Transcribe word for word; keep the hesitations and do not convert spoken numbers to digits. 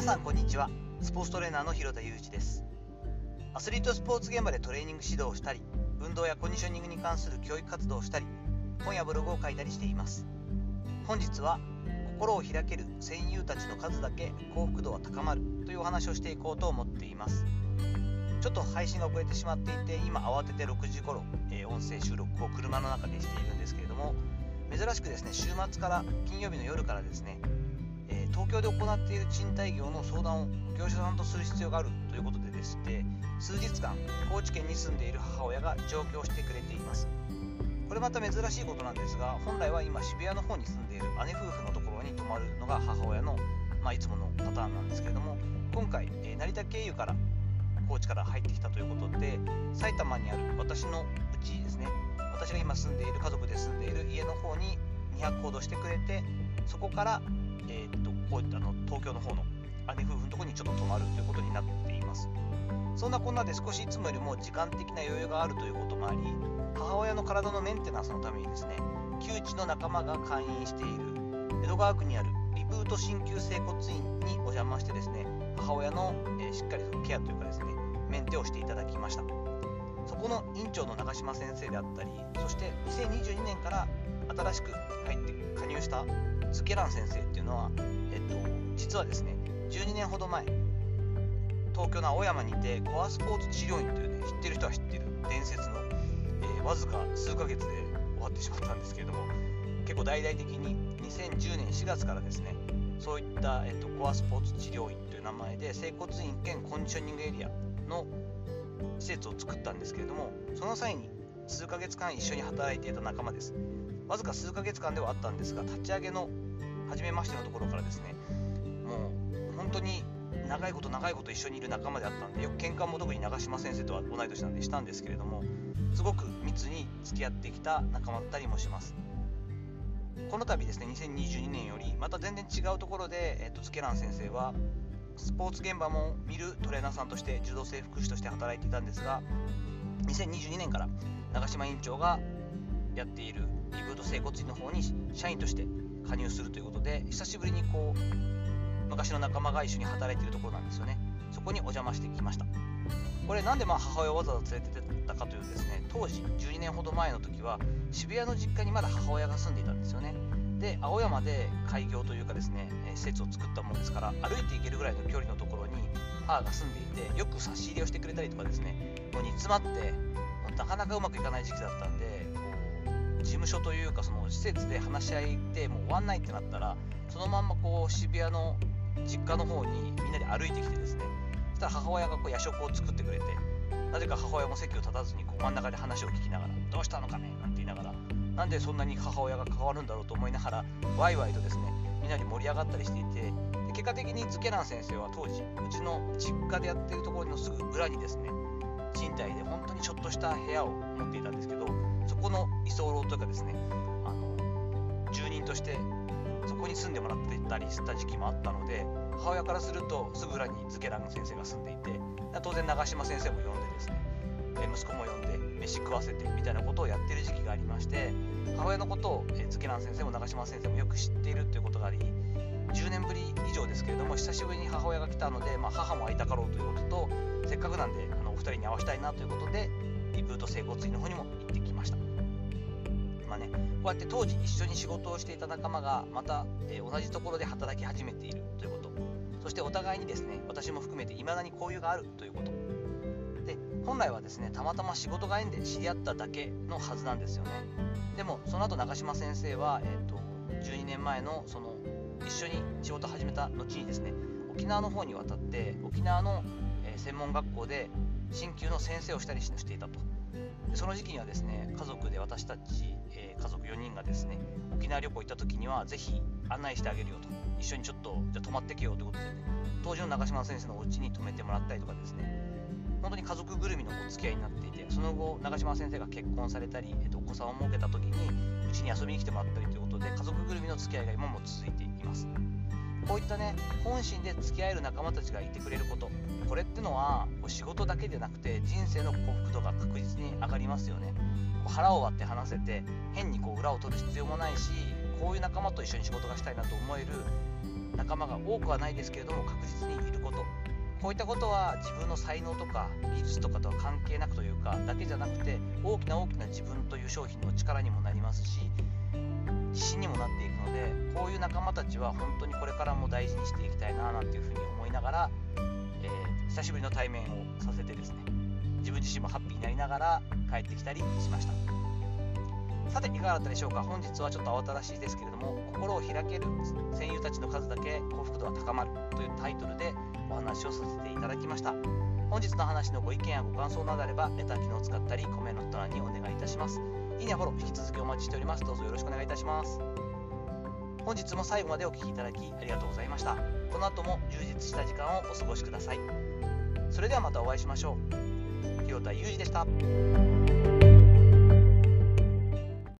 皆さんこんにちは。スポーツトレーナーの広田裕二です。アスリートスポーツ現場でトレーニング指導をしたり、運動やコンディショニングに関する教育活動をしたり、本やブログを書いたりしています。本日は心を開ける戦友たちの数だけ幸福度は高まるというお話をしていこうと思っています。ちょっと配信が遅れてしまっていて、今慌ててろくじ頃、えー、音声収録を車の中でしているんですけれども、珍しくですね、週末から金曜日の夜からですね、えー、東京で行っている賃貸業の相談を業者さんとする必要があるということでですね、数日間高知県に住んでいる母親が上京してくれています。これまた珍しいことなんですが、本来は今渋谷の方に住んでいる姉夫婦のところに泊まるのが母親の、まあ、いつものパターンなんですけれども、今回、えー、成田経由から高知から入ってきたということで、埼玉にある私の家ですね、私が今住んでいる、家族で住んでいる家の方ににひゃく行動してくれて、そこから、えー、っとこういったの東京の方の姉夫婦のところにちょっと泊まるということになっています。そんなこんなで少しいつもよりも時間的な余裕があるということもあり、母親の体のメンテナンスのためにですね、旧知の仲間が会員している江戸川区にあるリブート鍼灸整骨院にお邪魔してですね、母親の、えー、しっかりとケアというかですね、メンテをしていただきました。そこの院長の長島先生であったり、そしてにせんにじゅうにねんから新しく入って加入したズケラン先生っていうのは、えっと、実はですね、じゅうにねんほど前、東京の青山にてコアスポーツ治療院というね、知ってる人は知ってる伝説の、えー、わずか数ヶ月で終わってしまったんですけれども、結構大々的ににせんじゅうねんしがつからですね、そういった、えっと、コアスポーツ治療院という名前で整骨院兼コンディショニングエリアの施設を作ったんですけれども、その際に数ヶ月間一緒に働いていた仲間です。わずか数ヶ月間ではあったんですが、立ち上げの初めましてのところからですね、もう本当に長いこと長いこと一緒にいる仲間であったんで、よく喧嘩も特に長島先生とは同い年なんでしたんですけれども、すごく密に付き合ってきた仲間だったりもします。この度ですね、にせんにじゅうにねんよりまた全然違うところで、えっと、ズケラン先生はスポーツ現場も見るトレーナーさんとして柔道整復師として働いていたんですが、にせんにじゅうにねんから長島院長がやっているリブート整骨院の方に社員として加入するということで、久しぶりにこう昔の仲間が一緒に働いているところなんですよね。そこにお邪魔してきました。これなんでまあ母親をわざわざ連れてったかというとですね、当時じゅうにねんほど前の時は渋谷の実家にまだ母親が住んでいたんですよね。で、青山で開業というかですね、施設を作ったものですから、歩いて行けるぐらいの距離のところに母が住んでいて、よく差し入れをしてくれたりとかですね、もう煮詰まってなかなかうまくいかない時期だったんで、事務所というかその施設で話し合いでもう終わんないってなったら、そのまんまこう渋谷の実家の方にみんなで歩いてきてですね、そしたら母親がこう夜食を作ってくれて、なぜか母親も席を立たずにこう真ん中で話を聞きながら、どうしたのかねなんて言いながら、なんでそんなに母親が関わるんだろうと思いながら、ワイワイとですね、みんなに盛り上がったりしていて、で結果的にズケラン先生は当時、うちの実家でやってるところのすぐ裏にですね、賃貸で本当にちょっとした部屋を持っていたんですけど、そこの居候というかですね、あの住人としてそこに住んでもらっていたりした時期もあったので、母親からするとすぐ裏にズケラン先生が住んでいて、当然長島先生も呼んでですね、息子も呼んで飯食わせてみたいなことをやってる時期がありまして、母親のことをズケラン先生も長島先生もよく知っているということがあり、じゅうねんぶり以上ですけれども、久しぶりに母親が来たので、まあ、母も会いたかろうということと、せっかくなんであのお二人に会わせたいなということで、リブート整骨院の方にも行ってきました。まあね、こうやって当時一緒に仕事をしていた仲間がまた、えー、同じところで働き始めているということ、そしてお互いにですね、私も含めて未だに交友があるということで、本来はですね、たまたま仕事が縁で知り合っただけのはずなんですよね。でもその後長島先生は、えー、とじゅうにねんまえのその一緒に仕事を始めた後にですね、沖縄の方に渡って、沖縄の、えー、専門学校で鍼灸の先生をしたりしていたと。でその時期にはですね、家族で私たち、えー、家族よにんがですね、沖縄旅行行った時にはぜひ案内してあげるよと、一緒にちょっとじゃあ泊まってけよということで、ね、当時の長島先生のお家に泊めてもらったりとかですね、本当に家族ぐるみのお付き合いになっていて、その後長島先生が結婚されたり、えっと、お子さんを設けた時にうちに遊びに来てもらったりということで、家族ぐるみの付き合いが今も続いています。こういったね、本心で付き合える仲間たちがいてくれること、これってのは仕事だけでなくて人生の幸福度が確実に上がりますよね。腹を割って話せて、変にこう裏を取る必要もないし、こういう仲間と一緒に仕事がしたいなと思える、仲間が多くはないですけれども確実にいること、こういったことは自分の才能とか技術とかとは関係なくというかだけじゃなくて、大きな大きな自分という商品の力にもなりますし、自信にもなっていくので、こういう仲間たちは本当にこれからも大事にしていきたいななんていうふうに思いながら、えー、久しぶりの対面をさせてですね、自分自身もハッピーになりながら帰ってきたりしました。さていかがだったでしょうか。本日はちょっと慌ただしいですけれども、心を開ける戦友たちの数だけ幸福度は高まるというタイトルでお話をさせていただきました。本日の話のご意見やご感想などあれば、レター機能を使ったりコメント欄にお願いいたします。いいねやフォロー引き続きお待ちしております。どうぞよろしくお願いいたします。本日も最後までお聞きいただきありがとうございました。この後も充実した時間をお過ごしください。それではまたお会いしましょう。広田裕二でした。